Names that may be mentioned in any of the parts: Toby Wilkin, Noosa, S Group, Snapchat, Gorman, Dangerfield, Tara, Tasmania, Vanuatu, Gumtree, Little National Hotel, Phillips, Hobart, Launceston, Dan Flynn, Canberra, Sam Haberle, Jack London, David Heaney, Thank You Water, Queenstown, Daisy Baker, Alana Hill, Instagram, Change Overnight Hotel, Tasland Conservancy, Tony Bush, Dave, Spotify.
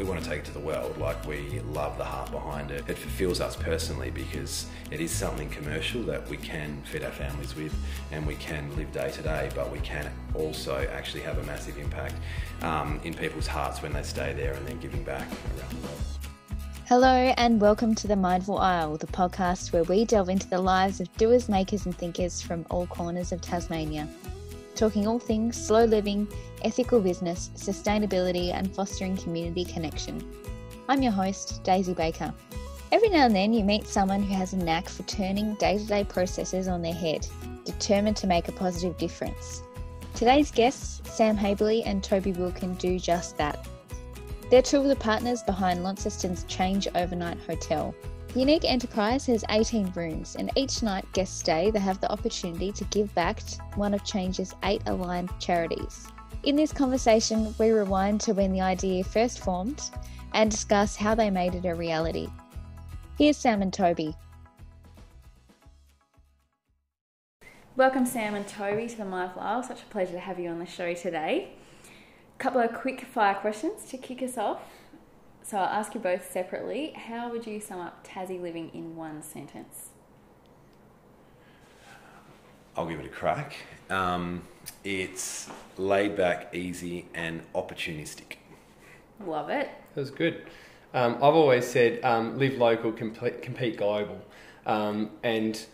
We want to take it to the world. Like, we love the heart behind it. It fulfills us personally because it is something commercial that we can feed our families with and we can live day to day, but we can also actually have a massive impact in people's hearts when they stay there and then giving back around the world. Hello and welcome to The Mindful Isle, the podcast where we delve into the lives of doers, makers and thinkers from all corners of Tasmania. Talking all things slow living, ethical business, sustainability and fostering community connection. I'm your host, Daisy Baker. Every now and then you meet someone who has a knack for turning day-to-day processes on their head, determined to make a positive difference. Today's guests, Sam Haberle and Toby Wilkin, do just that. They're two of the partners behind Launceston's Change Overnight Hotel. The unique enterprise has 18 rooms, and each night guests stay, they have the opportunity to give back to one of Change's 8 aligned charities. In this conversation, we rewind to when the idea first formed and discuss how they made it a reality. Here's Sam and Toby. Welcome, Sam and Toby, to the Mindful Isle. Such a pleasure to have you on the show today. Couple of quick fire questions to kick us off. So I'll ask you both separately. How would you sum up Tassie living in one sentence? I'll give it a crack. It's laid back, easy and opportunistic. Love it. That was good. I've always said live local, compete global. And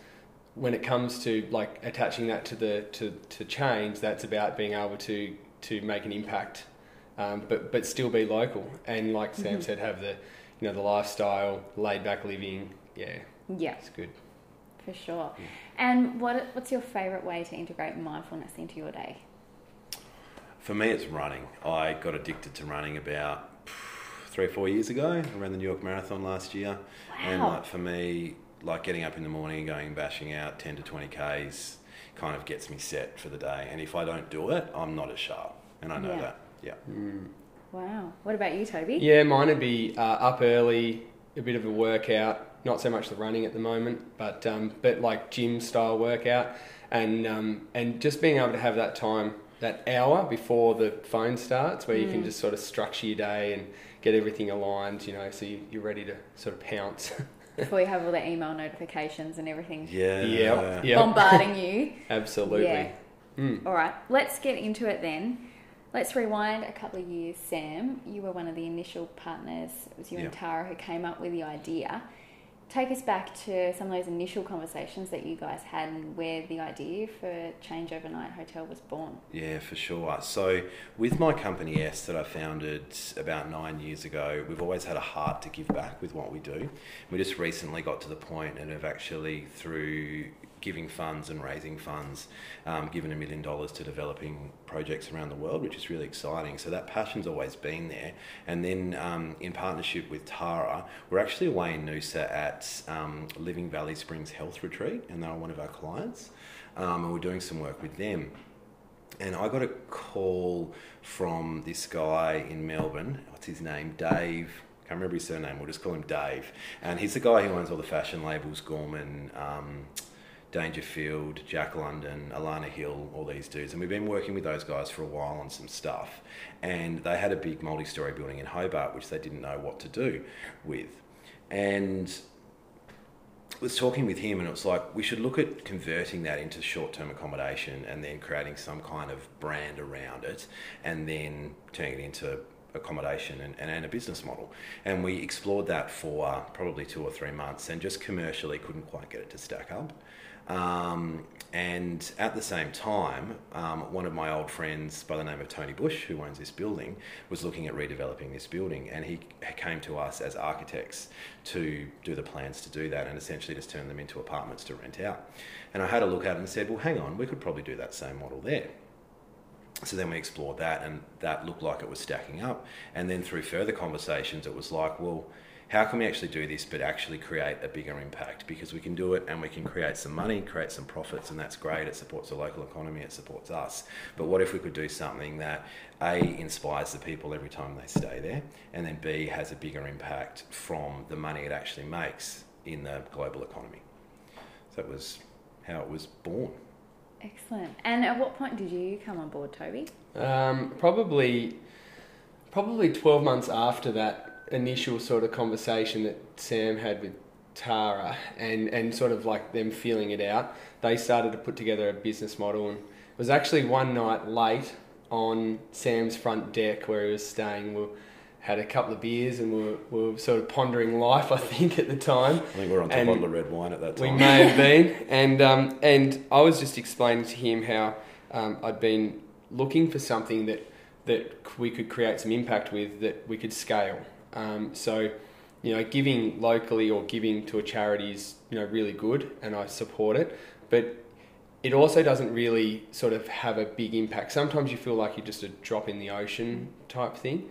when it comes to like attaching that to change, that's about being able to make an impact, but still be local, and like Sam mm-hmm. said, have the lifestyle, laid back living. Yeah, it's good for sure. Yeah. And what's your favourite way to integrate mindfulness into your day? For me, it's running. I got addicted to running about 3 or 4 years ago. I ran the New York Marathon last year, wow. and for me, getting up in the morning and going and bashing out 10 to 20 k's. Kind of gets me set for the day, and if I don't do it, I'm not as sharp, and I know yeah. that. Yeah. Mm. Wow. What about you, Toby? Yeah, mine would be up early, a bit of a workout. Not so much the running at the moment, but like gym style workout, and just being able to have that time, that hour before the phone starts, where you can just sort of structure your day and get everything aligned, so you're ready to sort of pounce. Before you have all the email notifications and everything bombarding you. Absolutely. Yeah. Mm. All right, let's get into it then. Let's rewind a couple of years, Sam. You were one of the initial partners. It was you and Tara who came up with the idea. Take us back to some of those initial conversations that you guys had and where the idea for Change Overnight Hotel was born. Yeah, for sure. So with my company S that I founded about 9 years ago, we've always had a heart to give back with what we do. We just recently got to the point and have actually, through giving funds and raising funds, given $1 million to developing projects around the world, which is really exciting. So that passion's always been there. And then in partnership with Tara, we're actually away in Noosa at Living Valley Springs Health Retreat, and they're one of our clients, and we're doing some work with them. And I got a call from this guy in Melbourne, what's his name, Dave, can't remember his surname, we'll just call him Dave. And he's the guy who owns all the fashion labels, Gorman, Dangerfield, Jack London, Alana Hill, all these dudes. And we've been working with those guys for a while on some stuff. And they had a big multi-storey building in Hobart, which they didn't know what to do with. And I was talking with him and it was like, we should look at converting that into short-term accommodation and then creating some kind of brand around it and then turning it into accommodation and a business model. And we explored that for probably 2 or 3 months and just commercially couldn't quite get it to stack up. And at the same time, one of my old friends by the name of Tony Bush, who owns this building, was looking at redeveloping this building, and he came to us as architects to do the plans to do that and essentially just turn them into apartments to rent out. And I had a look at it and said, well, hang on, we could probably do that same model there. So then we explored that, and that looked like it was stacking up. And then through further conversations, it was like, well, how can we actually do this but actually create a bigger impact? Because we can do it and we can create some money, create some profits, and that's great. It supports the local economy, it supports us. But what if we could do something that A, inspires the people every time they stay there, and then B, has a bigger impact from the money it actually makes in the global economy? So that was how it was born. Excellent. And at what point did you come on board, Toby? Probably probably 12 months after that initial sort of conversation that Sam had with Tara and sort of like them feeling it out, they started to put together a business model. And it was actually one night late on Sam's front deck where he was staying. We had a couple of beers and we were sort of pondering life, I think, at the time. I think we were on top of the red wine at that time. We may have been. And I was just explaining to him how I'd been looking for something that we could create some impact with, that we could scale. So, you know, giving locally or giving to a charity is, you know, really good and I support it. But it also doesn't really sort of have a big impact. Sometimes you feel like you're just a drop in the ocean type thing.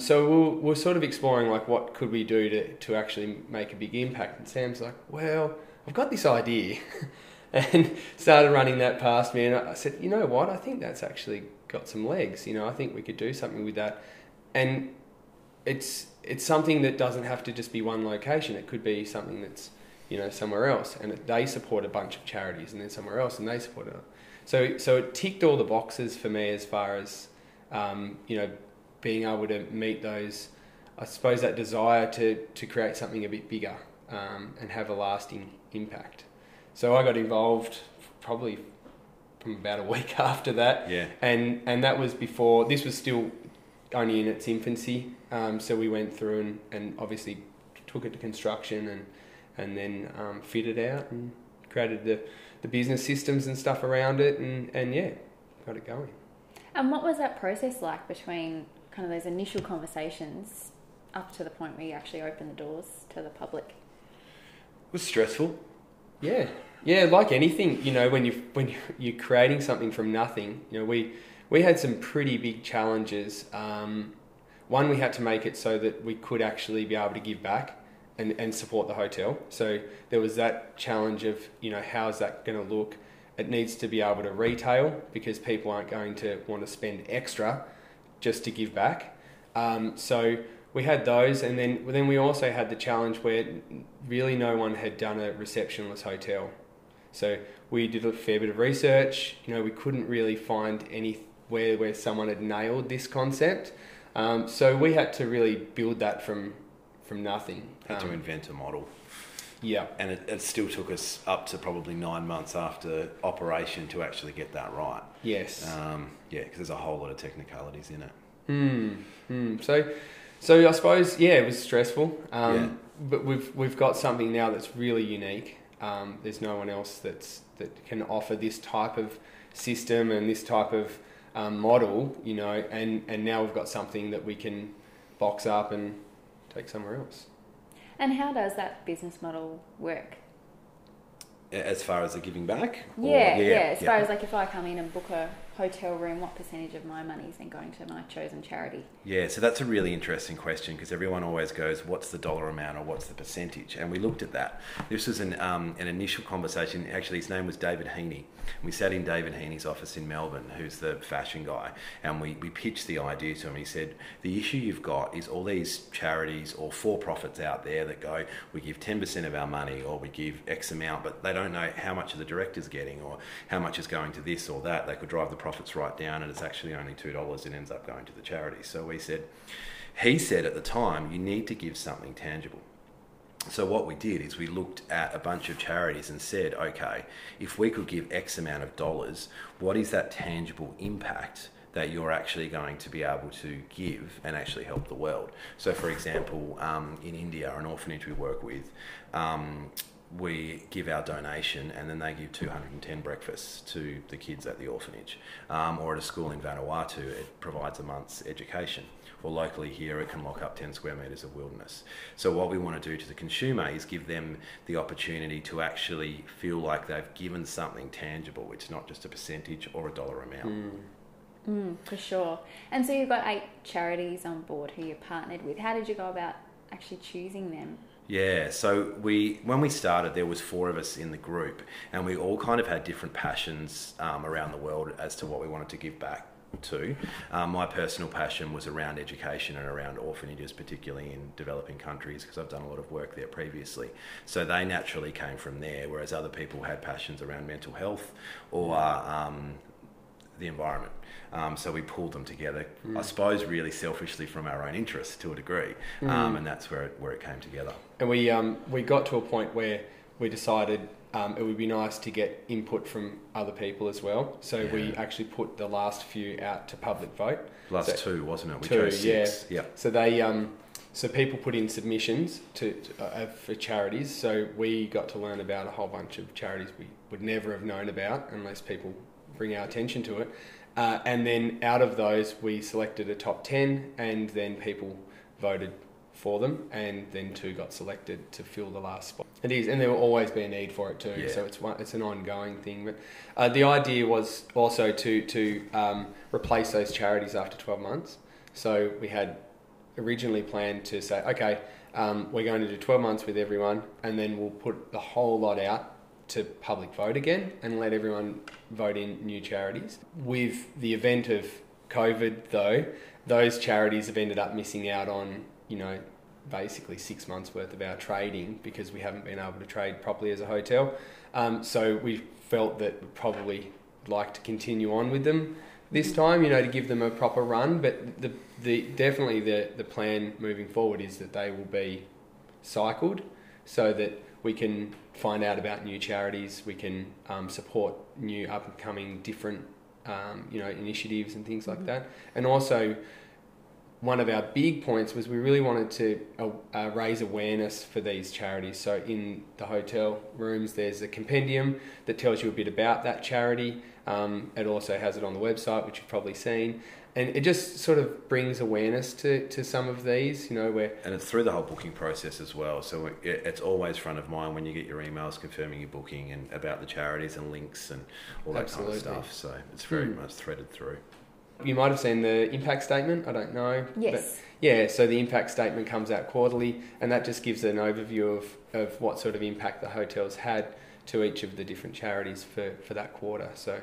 So we're sort of exploring, like, what could we do to actually make a big impact? And Sam's like, well, I've got this idea. And started running that past me. And I said, you know what? I think that's actually got some legs. You know, I think we could do something with that. And it's something that doesn't have to just be one location. It could be something that's, you know, somewhere else, and they support a bunch of charities, and then somewhere else, and they support it. So it ticked all the boxes for me as far as, you know, being able to meet those, I suppose, that desire to create something a bit bigger and have a lasting impact. So I got involved probably from about a week after that, yeah. And that was before, this was still only in its infancy. So we went through and obviously took it to construction and then fitted out and created the business systems and stuff around it and yeah, got it going. And what was that process like between kind of those initial conversations up to the point where you actually opened the doors to the public? It was stressful. Yeah. Yeah, like anything, you know, when you're creating something from nothing, you know, we had some pretty big challenges. One, we had to make it so that we could actually be able to give back and support the hotel. So there was that challenge of, you know, how's that going to look? It needs to be able to retail because people aren't going to want to spend extra just to give back. So we had those, and then we also had the challenge where really no one had done a receptionless hotel. So we did a fair bit of research. You know, we couldn't really find anywhere where someone had nailed this concept. So we had to really build that from nothing. Had to invent a model. Yeah. And it still took us up to probably 9 months after operation to actually get that right. Yes. Yeah, because there's a whole lot of technicalities in it. So I suppose, yeah, it was stressful. But we've got something now that's really unique. There's no one else that can offer this type of system and this type of model, you know, and now we've got something that we can box up and take somewhere else. And how does that business model work? As far as the giving back? As far as, like, if I come in and book a hotel room, what percentage of my money is then going to my chosen charity? Yeah, so that's a really interesting question because everyone always goes, what's the dollar amount or what's the percentage? And we looked at that. This was an initial conversation. Actually, his name was David Heaney. We sat in David Heaney's office in Melbourne, who's the fashion guy, and we pitched the idea to him. He said, the issue you've got is all these charities or for-profits out there that go, we give 10% of our money or we give X amount, but they don't know how much the director's getting or how much is going to this or that. They could drive the profits right down and it's actually only $2 and ends up going to the charity. So he said at the time, you need to give something tangible. So what we did is we looked at a bunch of charities and said, okay, if we could give X amount of dollars, what is that tangible impact that you're actually going to be able to give and actually help the world? So for example, in India, an orphanage we work with, we give our donation and then they give 210 breakfasts to the kids at the orphanage. Or at a school in Vanuatu, it provides a month's education. Or locally here, it can lock up 10 square metres of wilderness. So what we want to do to the consumer is give them the opportunity to actually feel like they've given something tangible. It's not just a percentage or a dollar amount. For sure. And so you've got 8 charities on board who you partnered with. How did you go about actually choosing them? Yeah, so when we started, there was 4 of us in the group and we all kind of had different passions around the world as to what we wanted to give back to. My personal passion was around education and around orphanages, particularly in developing countries, because I've done a lot of work there previously. So they naturally came from there, whereas other people had passions around mental health or the environment. So we pulled them together, I suppose, really selfishly from our own interests to a degree, and that's where it came together. And we got to a point where we decided it would be nice to get input from other people as well. So we actually put the last few out to public vote. Last two, wasn't it? We chose six. Yeah. So they so people put in submissions to for charities. So we got to learn about a whole bunch of charities we would never have known about unless people bring our attention to it. And then out of those, we selected a top 10, and then people voted for them, and then two got selected to fill the last spot. It is, and there will always be a need for it too. Yeah. So it's an ongoing thing. But the idea was also to replace those charities after 12 months. So we had originally planned to say, okay, we're going to do 12 months with everyone, and then we'll put the whole lot out to public vote again and let everyone vote in new charities. With the event of COVID though, those charities have ended up missing out on, you know, basically 6 months worth of our trading because we haven't been able to trade properly as a hotel. So we felt that we'd probably like to continue on with them this time, you know, to give them a proper run. But the plan moving forward is that they will be cycled so that we can find out about new charities, we can support new up-and-coming different initiatives and things like that. And also, one of our big points was we really wanted to raise awareness for these charities. So in the hotel rooms, there's a compendium that tells you a bit about that charity. It also has it on the website, which you've probably seen. And it just sort of brings awareness to some of these, you know, where... And it's through the whole booking process as well. So it's always front of mind when you get your emails confirming your booking and about the charities and links and all that kind of stuff. So it's very much threaded through. You might have seen the impact statement, I don't know. Yes. But yeah, so the impact statement comes out quarterly, and that just gives an overview of what sort of impact the hotel's had to each of the different charities for that quarter. So...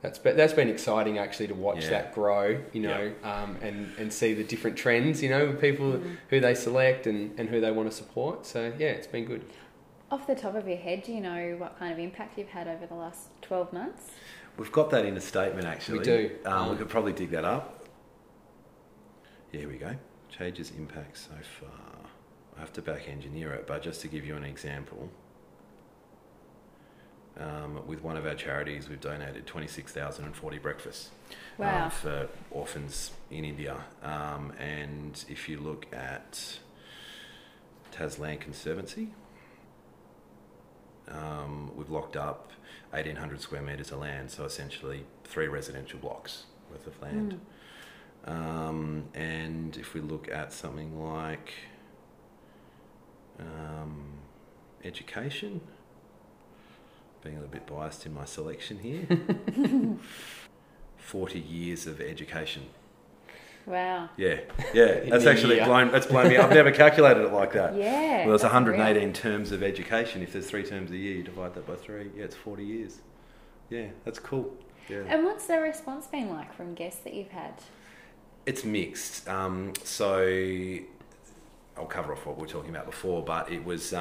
That's been exciting actually to watch that grow, you know, and see the different trends, you know, people who they select and who they want to support. So yeah, it's been good. Off the top of your head, do you know what kind of impact you've had over the last 12 months? We've got that in a statement actually. We do. We could probably dig that up. Yeah, here we go. Change's impact so far. I have to back engineer it, but just to give you an example... with one of our charities, we've donated 26,040 breakfasts for orphans in India. And if you look at Tasland Conservancy, we've locked up 1,800 square metres of land, so essentially 3 residential blocks worth of land. And if we look at something like education... Being a little bit biased in my selection here. 40 years of education. Wow. Yeah. That's actually blown me. I've never calculated it like that. Yeah. Well, there's 118 terms of education. If there's 3 terms a year, you divide that by 3. Yeah, it's 40 years. Yeah, that's cool. Yeah. And what's the response been like from guests that you've had? It's mixed. So I'll cover off what we were talking about before, but it was...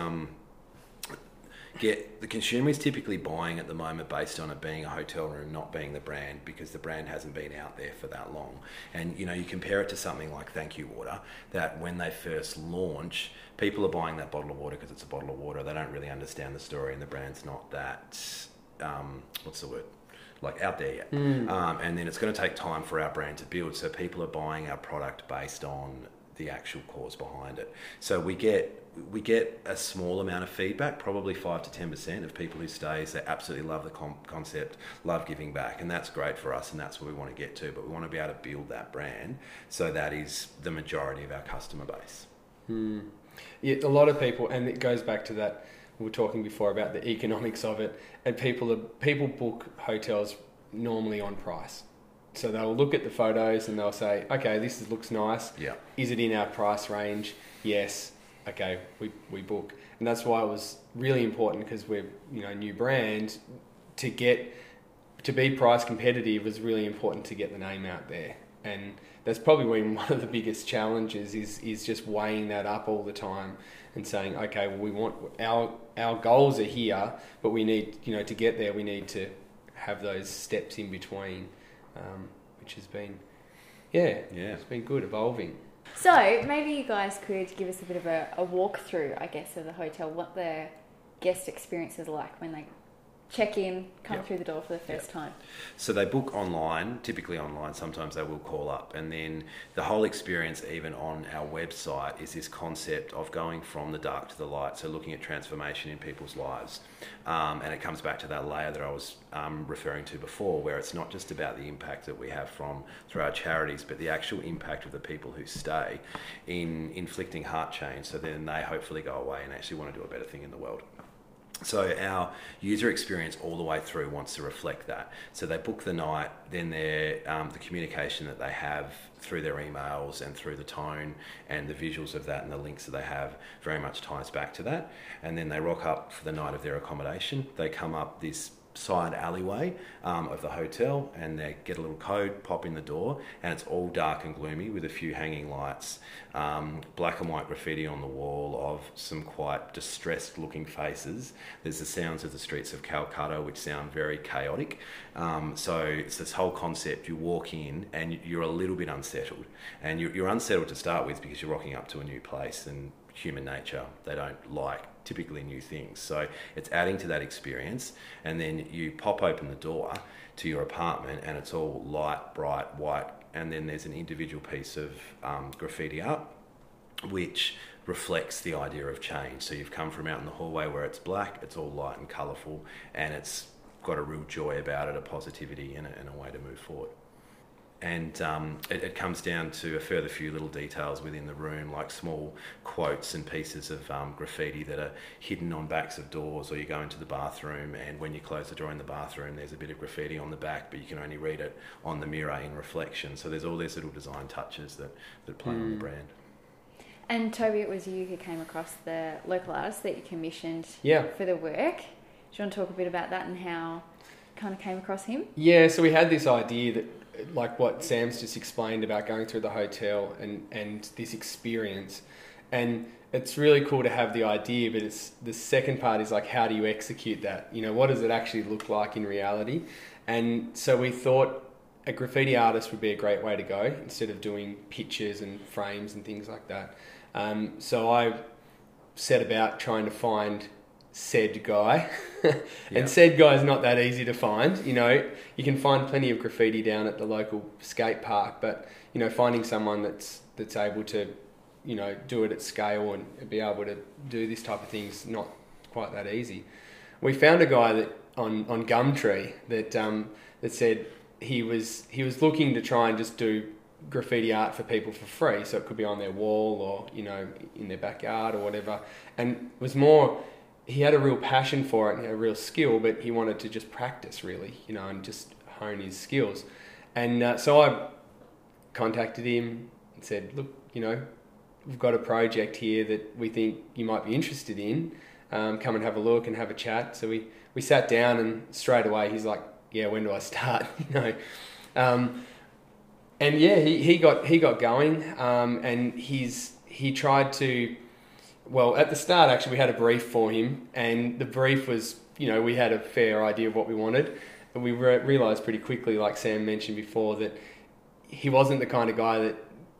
the consumer is typically buying at the moment based on it being a hotel room, not being the brand, because the brand hasn't been out there for that long. And, you know, you compare it to something like Thank You Water, that when they first launch, people are buying that bottle of water because it's a bottle of water. They don't really understand the story, and the brand's not that, out there yet. And then it's going to take time for our brand to build. So people are buying our product based on the actual cause behind it. So we get a small amount of feedback, probably 5 to 10% of people who stay say absolutely love the concept, love giving back, and that's great for us, and that's what we want to get to. But we want to be able to build that brand, so that is the majority of our customer base. Yeah, a lot of people, and it goes back to that we were talking before about the economics of it, and people book hotels normally on price. So they'll look at the photos and they'll say, okay, this looks nice. Yeah. Is it in our price range? Yes. Okay, we book. And that's why it was really important, because we're, you know, new brand, to be price competitive was really important to get the name out there. And that's probably been one of the biggest challenges is just weighing that up all the time and saying, okay, well, we want our goals are here, but we need, you know, to get there, we need to have those steps in between. which has been, it's been good, evolving. So maybe you guys could give us a bit of a walkthrough, I guess, of the hotel, what the guest experience is like when they check in, come through the door for the first time. So they book online, typically online, sometimes they will call up. And then the whole experience, even on our website, is this concept of going from the dark to the light, so looking at transformation in people's lives. And it comes back to that layer that I was referring to before, where it's not just about the impact that we have from through our charities, but the actual impact of the people who stay in inflicting heart change, so then they hopefully go away and actually want to do a better thing in the world. So our user experience all the way through wants to reflect that. So they book the night, then the communication that they have through their emails and through the tone and the visuals of that and the links that they have very much ties back to that. And then they rock up for the night of their accommodation. They come up this side alleyway of the hotel, and they get a little code, pop in the door, and it's all dark and gloomy with a few hanging lights, black and white graffiti on the wall of some quite distressed looking faces. There's the sounds of the streets of Calcutta, which sound very chaotic. So it's this whole concept, you walk in and you're a little bit unsettled, and you're unsettled to start with because you're rocking up to a new place, and human nature, they don't like typically new things. So it's adding to that experience, and then you pop open the door to your apartment and it's all light, bright, white, and then there's an individual piece of graffiti art which reflects the idea of change. So you've come from out in the hallway where it's black, it's all light and colourful, and it's got a real joy about it, a positivity in it, and a way to move forward. And it comes down to a further few little details within the room, like small quotes and pieces of graffiti that are hidden on backs of doors, or you go into the bathroom and when you close the door in the bathroom there's a bit of graffiti on the back, but you can only read it on the mirror in reflection. So there's all these little design touches that play on the brand. And Toby, it was you who came across the local artist that you commissioned for the work. Do you want to talk a bit about that and how you kind of came across him? Yeah, so we had this idea that, like what Sam's just explained about going through the hotel and this experience, and it's really cool to have the idea, but it's the second part is like, how do you execute that? You know, what does it actually look like in reality? And so we thought a graffiti artist would be a great way to go instead of doing pictures and frames and things like that. So I set about trying to find said guy and said guy is not that easy to find. You know, you can find plenty of graffiti down at the local skate park, but you know, finding someone that's able to, you know, do it at scale and be able to do this type of thing is not quite that easy. We found a guy that on Gumtree that said he was looking to try and just do graffiti art for people for free, so it could be on their wall or, you know, in their backyard or whatever, and was more, he had a real passion for it and he had a real skill, but he wanted to just practice really, you know, and just hone his skills. And so I contacted him and said, look, you know, we've got a project here that we think you might be interested in. Come and have a look and have a chat. So we sat down, and straight away he's like, yeah, when do I start? You know, and yeah, he got going, and he tried to. Well, at the start, actually, we had a brief for him, and the brief was, you know, we had a fair idea of what we wanted, but we realised pretty quickly, like Sam mentioned before, that he wasn't the kind of guy that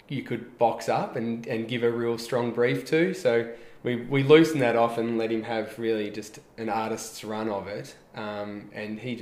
you could box up and give a real strong brief to, so we loosened that off and let him have really just an artist's run of it, and he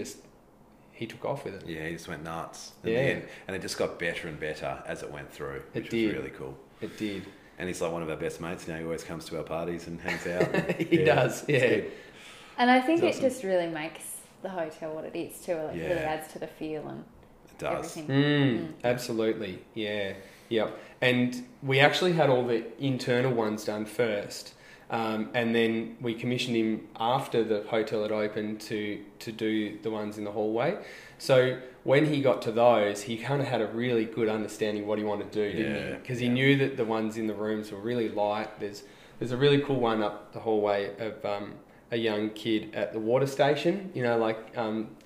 took off with it. Yeah, he just went nuts in the end, and it just got better and better as it went through, which was really cool. It did. And he's like one of our best mates now. He always comes to our parties and hangs out. And, he does. And I think it just really makes the hotel what it is too. Like, it really adds to the feel and it does. Everything. Absolutely. Yeah. Yep. And we actually had all the internal ones done first, and then we commissioned him after the hotel had opened to do the ones in the hallway. So when he got to those, he kind of had a really good understanding of what he wanted to do, didn't he? Because he knew that the ones in the rooms were really light. There's a really cool one up the hallway of a young kid at the water station, you know, like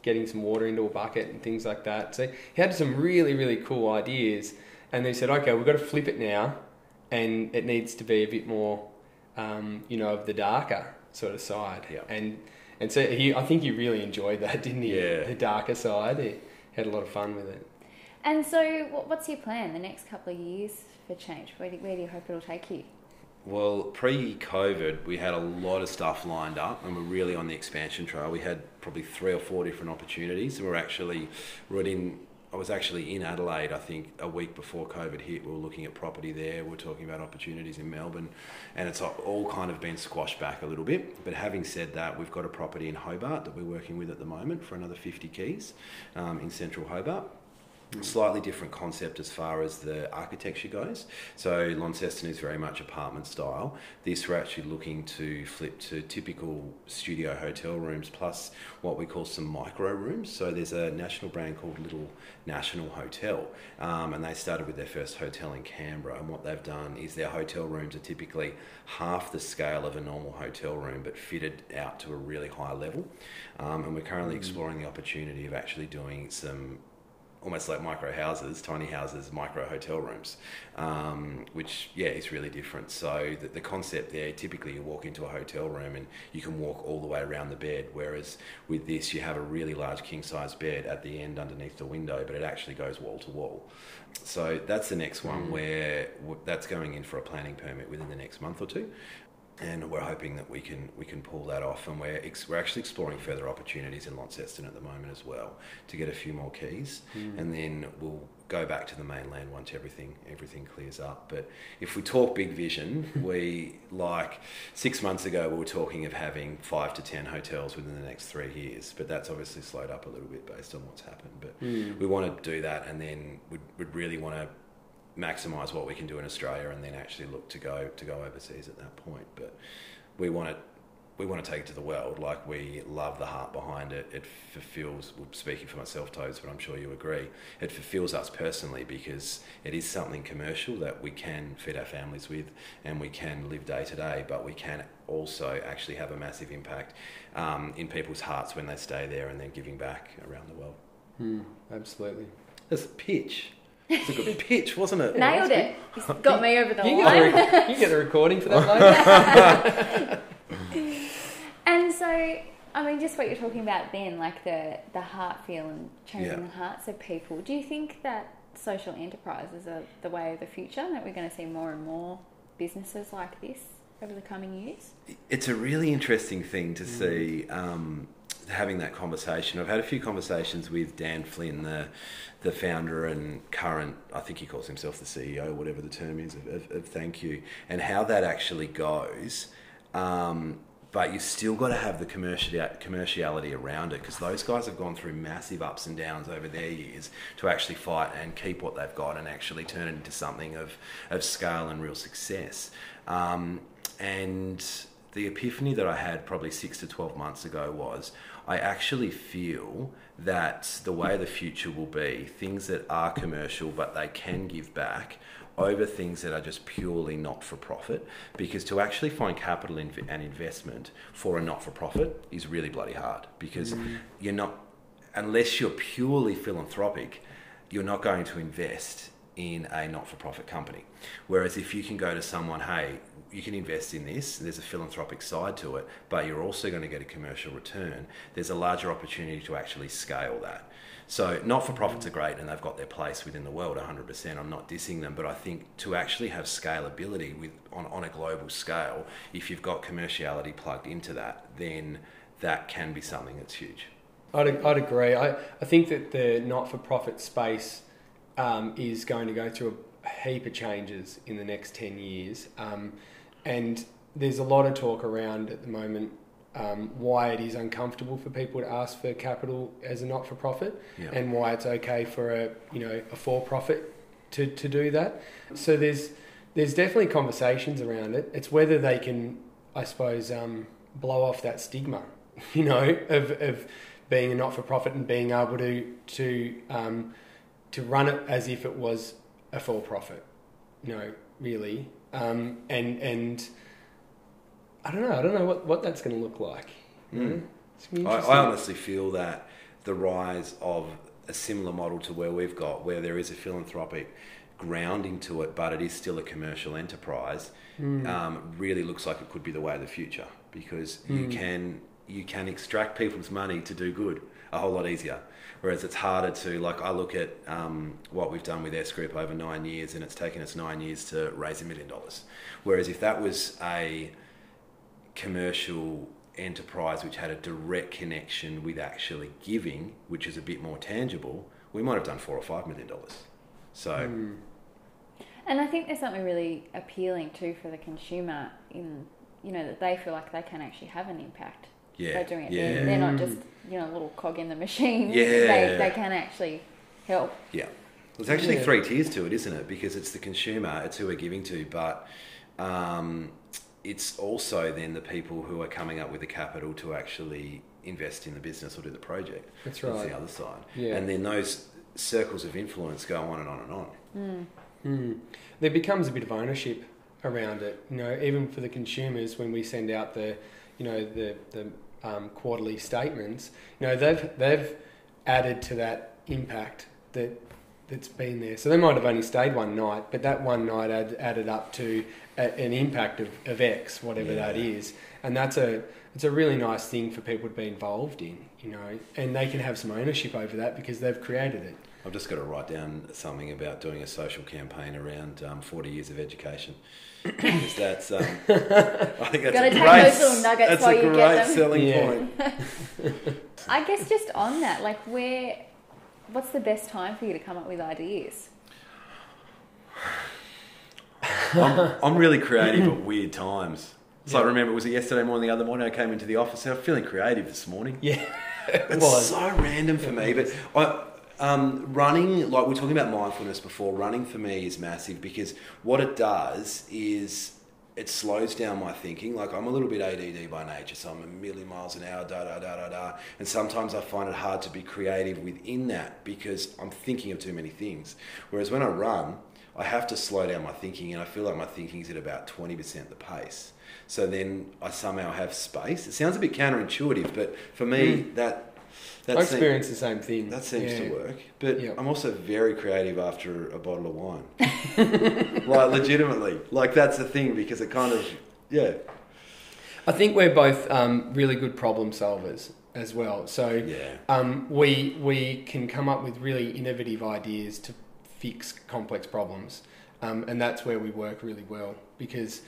getting some water into a bucket and things like that. So he had some really, really cool ideas. And they said, okay, we've got to flip it now, and it needs to be a bit more, you know, of the darker sort of side. Yeah. And so I think he really enjoyed that, didn't he? Yeah. The darker side. He had a lot of fun with it. And so what's your plan the next couple of years for Change? Where do you hope it'll take you? Well, pre-COVID, we had a lot of stuff lined up and we're really on the expansion trail. We had probably 3 or 4 different opportunities. I was actually in Adelaide, I think, a week before COVID hit. We were looking at property there. We were talking about opportunities in Melbourne. And it's all kind of been squashed back a little bit. But having said that, we've got a property in Hobart that we're working with at the moment for another 50 keys in central Hobart. Slightly different concept as far as the architecture goes. So Launceston is very much apartment style. This we're actually looking to flip to typical studio hotel rooms plus what we call some micro rooms. So there's a national brand called Little National Hotel and they started with their first hotel in Canberra, and what they've done is their hotel rooms are typically half the scale of a normal hotel room but fitted out to a really high level, and we're currently exploring the opportunity of actually doing some almost like micro houses, tiny houses, micro hotel rooms, which, yeah, is really different. So the concept there, typically you walk into a hotel room and you can walk all the way around the bed, whereas with this you have a really large king-size bed at the end underneath the window, but it actually goes wall to wall. So that's the next one where that's going in for a planning permit within the next month or two. And we're hoping that we can pull that off, and we're actually exploring further opportunities in Launceston at the moment as well to get a few more keys, and then we'll go back to the mainland once everything clears up. But if we talk big vision, we, like 6 months ago, we were talking of having 5 to 10 hotels within the next 3 years, but that's obviously slowed up a little bit based on what's happened. But we want to do that, and then we'd really want to maximise what we can do in Australia, and then actually look to go overseas at that point. But we want to take it to the world. Like, we love the heart behind it. It fulfills. Well, speaking for myself, Tobes, but I'm sure you agree. It fulfills us personally because it is something commercial that we can feed our families with, and we can live day to day. But we can also actually have a massive impact in people's hearts when they stay there, and then giving back around the world. Absolutely. That's a pitch. It's a good pitch, wasn't it? Nailed it. He's got me over the line. You get a recording for that later. And so, I mean, just what you're talking about then, like the heart feel and changing the hearts of people. Do you think that social enterprise is the way of the future, that we're going to see more and more businesses like this over the coming years? It's a really interesting thing to see. Having that conversation, I've had a few conversations with Dan Flynn, the founder and current, I think he calls himself the CEO, whatever the term is, of Thank You, and how that actually goes. But you've still got to have the commerciality around it, because those guys have gone through massive ups and downs over their years to actually fight and keep what they've got and actually turn it into something of scale and real success. And the epiphany that I had probably 6 to 12 months ago was, I actually feel that the way the future will be, things that are commercial but they can give back over things that are just purely not-for-profit, because to actually find capital and investment for a not-for-profit is really bloody hard, because you're not, unless you're purely philanthropic, you're not going to invest in a not-for-profit company. Whereas if you can go to someone, hey, you can invest in this, there's a philanthropic side to it, but you're also going to get a commercial return, there's a larger opportunity to actually scale that. So not-for-profits are great, and they've got their place within the world, 100%. I'm not dissing them, but I think to actually have scalability on a global scale, if you've got commerciality plugged into that, then that can be something that's huge. I'd agree. I think that the not-for-profit space is going to go through a heap of changes in the next 10 years. And there's a lot of talk around at the moment why it is uncomfortable for people to ask for capital as a not-for-profit, and why it's okay for a for-profit to do that. So there's definitely conversations around it. It's whether they can, I suppose, blow off that stigma, of being a not-for-profit and being able to run it as if it was a for-profit, really. And I don't know what that's going to look like. It's going to be interesting. I honestly feel that the rise of a similar model to where we've got, where there is a philanthropic grounding to it, but it is still a commercial enterprise, really looks like it could be the way of the future, because you can you can extract people's money to do good a whole lot easier. Whereas it's harder to, like, I look at what we've done with S Group over 9 years, and it's taken us 9 years to raise $1 million. Whereas if that was a commercial enterprise which had a direct connection with actually giving, which is a bit more tangible, we might have done $4 or $5 million. So, and I think there's something really appealing too for the consumer in, you know, that they feel like they can actually have an impact. Yeah, by doing it. Yeah. They're not just, you know, a little cog in the machine. Yeah. They can actually help. Yeah. There's actually three tiers to it, isn't it? Because it's the consumer, it's who we're giving to, but it's also then the people who are coming up with the capital to actually invest in the business or do the project. That's right. That's the other side. Yeah. And then those circles of influence go on and on and on. There becomes a bit of ownership around it, you know, even for the consumers when we send out the, you know, the quarterly statements, you know, they've added to that impact that's been there. So they might have only stayed one night, but that one night added up to an impact of X, whatever that is. And it's a really nice thing for people to be involved in, you know, and they can have some ownership over that because they've created it. I've just got to write down something about doing a social campaign around 40 years of education. Because that's, I think that's a great selling point. I guess just on that, like, what's the best time for you to come up with ideas? I'm really creative at weird times. So I remember, was it yesterday morning, the other morning, I came into the office and I'm feeling creative this morning. Yeah, it was so random for me, but running, like we were talking about mindfulness before, running for me is massive because what it does is it slows down my thinking. Like, I'm a little bit ADD by nature, so I'm a million miles an hour, and sometimes I find it hard to be creative within that because I'm thinking of too many things. Whereas when I run, I have to slow down my thinking, and I feel like my thinking's at about 20% the pace. So then I somehow have space. It sounds a bit counterintuitive, but for me, I experience the same thing. That seems to work. But I'm also very creative after a bottle of wine. Like, legitimately. Like, that's the thing, because it kind of, I think we're both really good problem solvers as well. So we can come up with really innovative ideas to fix complex problems. And that's where we work really well, because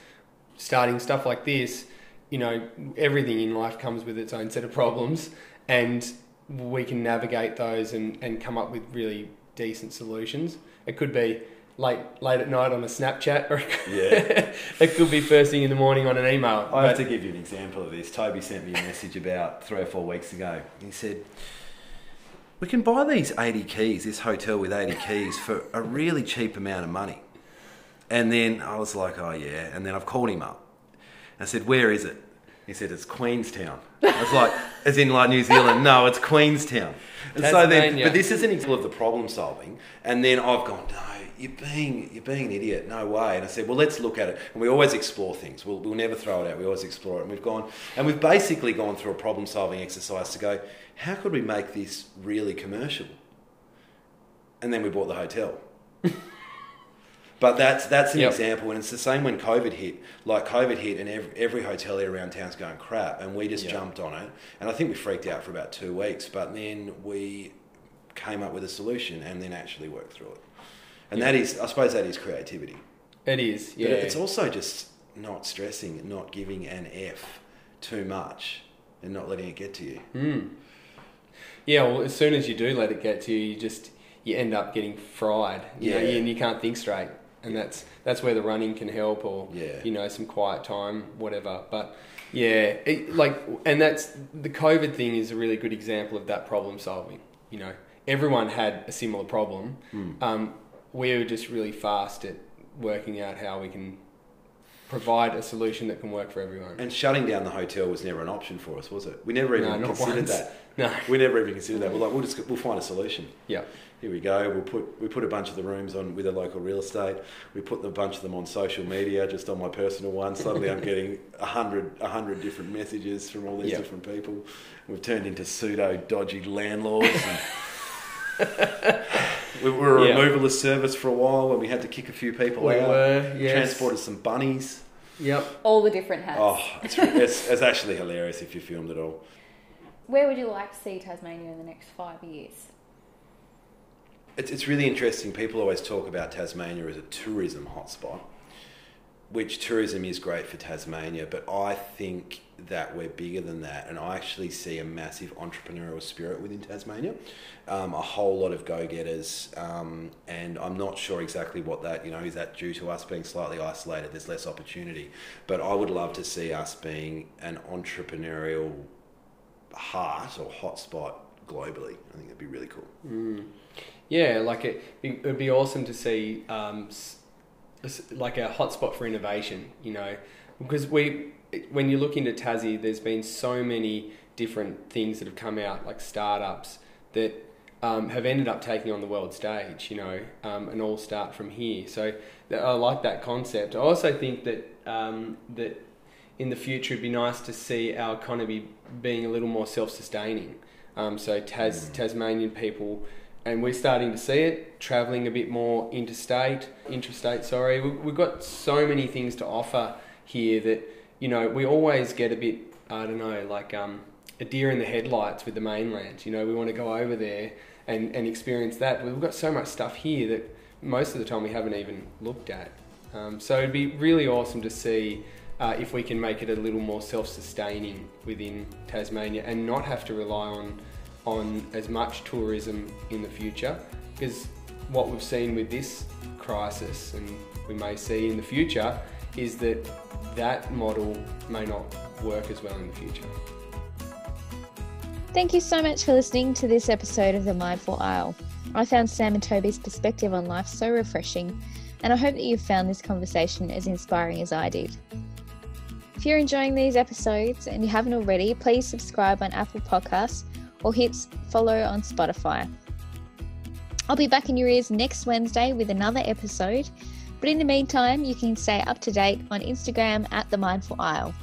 starting stuff like this, you know, everything in life comes with its own set of problems, and we can navigate those and come up with really decent solutions. It could be late at night on a Snapchat, or it could be first thing in the morning on an email. I have to give you an example of this. Toby sent me a message about 3 or 4 weeks ago. He said, "We can buy these 80 keys, this hotel with 80 keys, for a really cheap amount of money." And then I was like, "Oh yeah." And then I've called him up. I said, "Where is it?" He said, "It's Queenstown." I was like, "As in like New Zealand?" "No, it's Queenstown." And Tasmania. So then, but this is an example of the problem solving. And then I've gone, "No, you're being an idiot. No way." And I said, "Well, let's look at it." And we always explore things. We'll never throw it out. We always explore it. And we've basically gone through a problem solving exercise to go, how could we make this really commercial? And then we bought the hotel. But that's an example, and it's the same when COVID hit. Like, COVID hit, and every hotelier around town's going crap, and we just jumped on it. And I think we freaked out for about 2 weeks, but then we came up with a solution and then actually worked through it. And that is creativity. It is, yeah. But it's also just not stressing, not giving an F too much, and not letting it get to you. Mm. Yeah, well, as soon as you do let it get to you, you end up getting fried, you know, and you can't think straight. And that's where the running can help, or you know, some quiet time, whatever. But and that's the COVID thing is a really good example of that problem solving. You know, everyone had a similar problem. We were just really fast at working out how we can provide a solution that can work for everyone. And shutting down the hotel was never an option for us, was it? We never even considered that. No, we never even considered that. We're like, we'll find a solution. Yeah. Here we go. We put a bunch of the rooms on with a local real estate. We put a bunch of them on social media, just on my personal one. Suddenly, I'm getting 100 different messages from all these different people. We've turned into pseudo dodgy landlords. And we were a removalist service for a while, when we had to kick a few people out. We were, yes. Transported some bunnies. Yep. All the different hats. Oh, it's actually hilarious if you filmed it all. Where would you like to see Tasmania in the next 5 years? It's really interesting. People always talk about Tasmania as a tourism hotspot, which tourism is great for Tasmania, but I think that we're bigger than that, and I actually see a massive entrepreneurial spirit within Tasmania, a whole lot of go-getters, and I'm not sure exactly what that, is that due to us being slightly isolated, there's less opportunity, but I would love to see us being an entrepreneurial heart or hotspot globally. I think that'd be really cool. Mm. Yeah, like it would be awesome to see like a hotspot for innovation, because when you look into Tassie, there's been so many different things that have come out, like startups that have ended up taking on the world stage, and all start from here. So I like that concept. I also think that that in the future it'd be nice to see our economy being a little more self-sustaining. So Tasmanian people, and we're starting to see it, travelling a bit more interstate. We've got so many things to offer here that, we always get a bit, a deer in the headlights with the mainland. We want to go over there and experience that. We've got so much stuff here that most of the time we haven't even looked at. So it'd be really awesome to see if we can make it a little more self-sustaining within Tasmania and not have to rely on as much tourism in the future, because what we've seen with this crisis, and we may see in the future, is that that model may not work as well in the future. Thank you so much for listening to this episode of The Mindful Isle. I found Sam and Toby's perspective on life so refreshing, and I hope that you've found this conversation as inspiring as I did. If you're enjoying these episodes and you haven't already, please subscribe on Apple Podcasts or hit follow on Spotify. I'll be back in your ears next Wednesday with another episode, but in the meantime, you can stay up to date on Instagram at The Mindful Isle.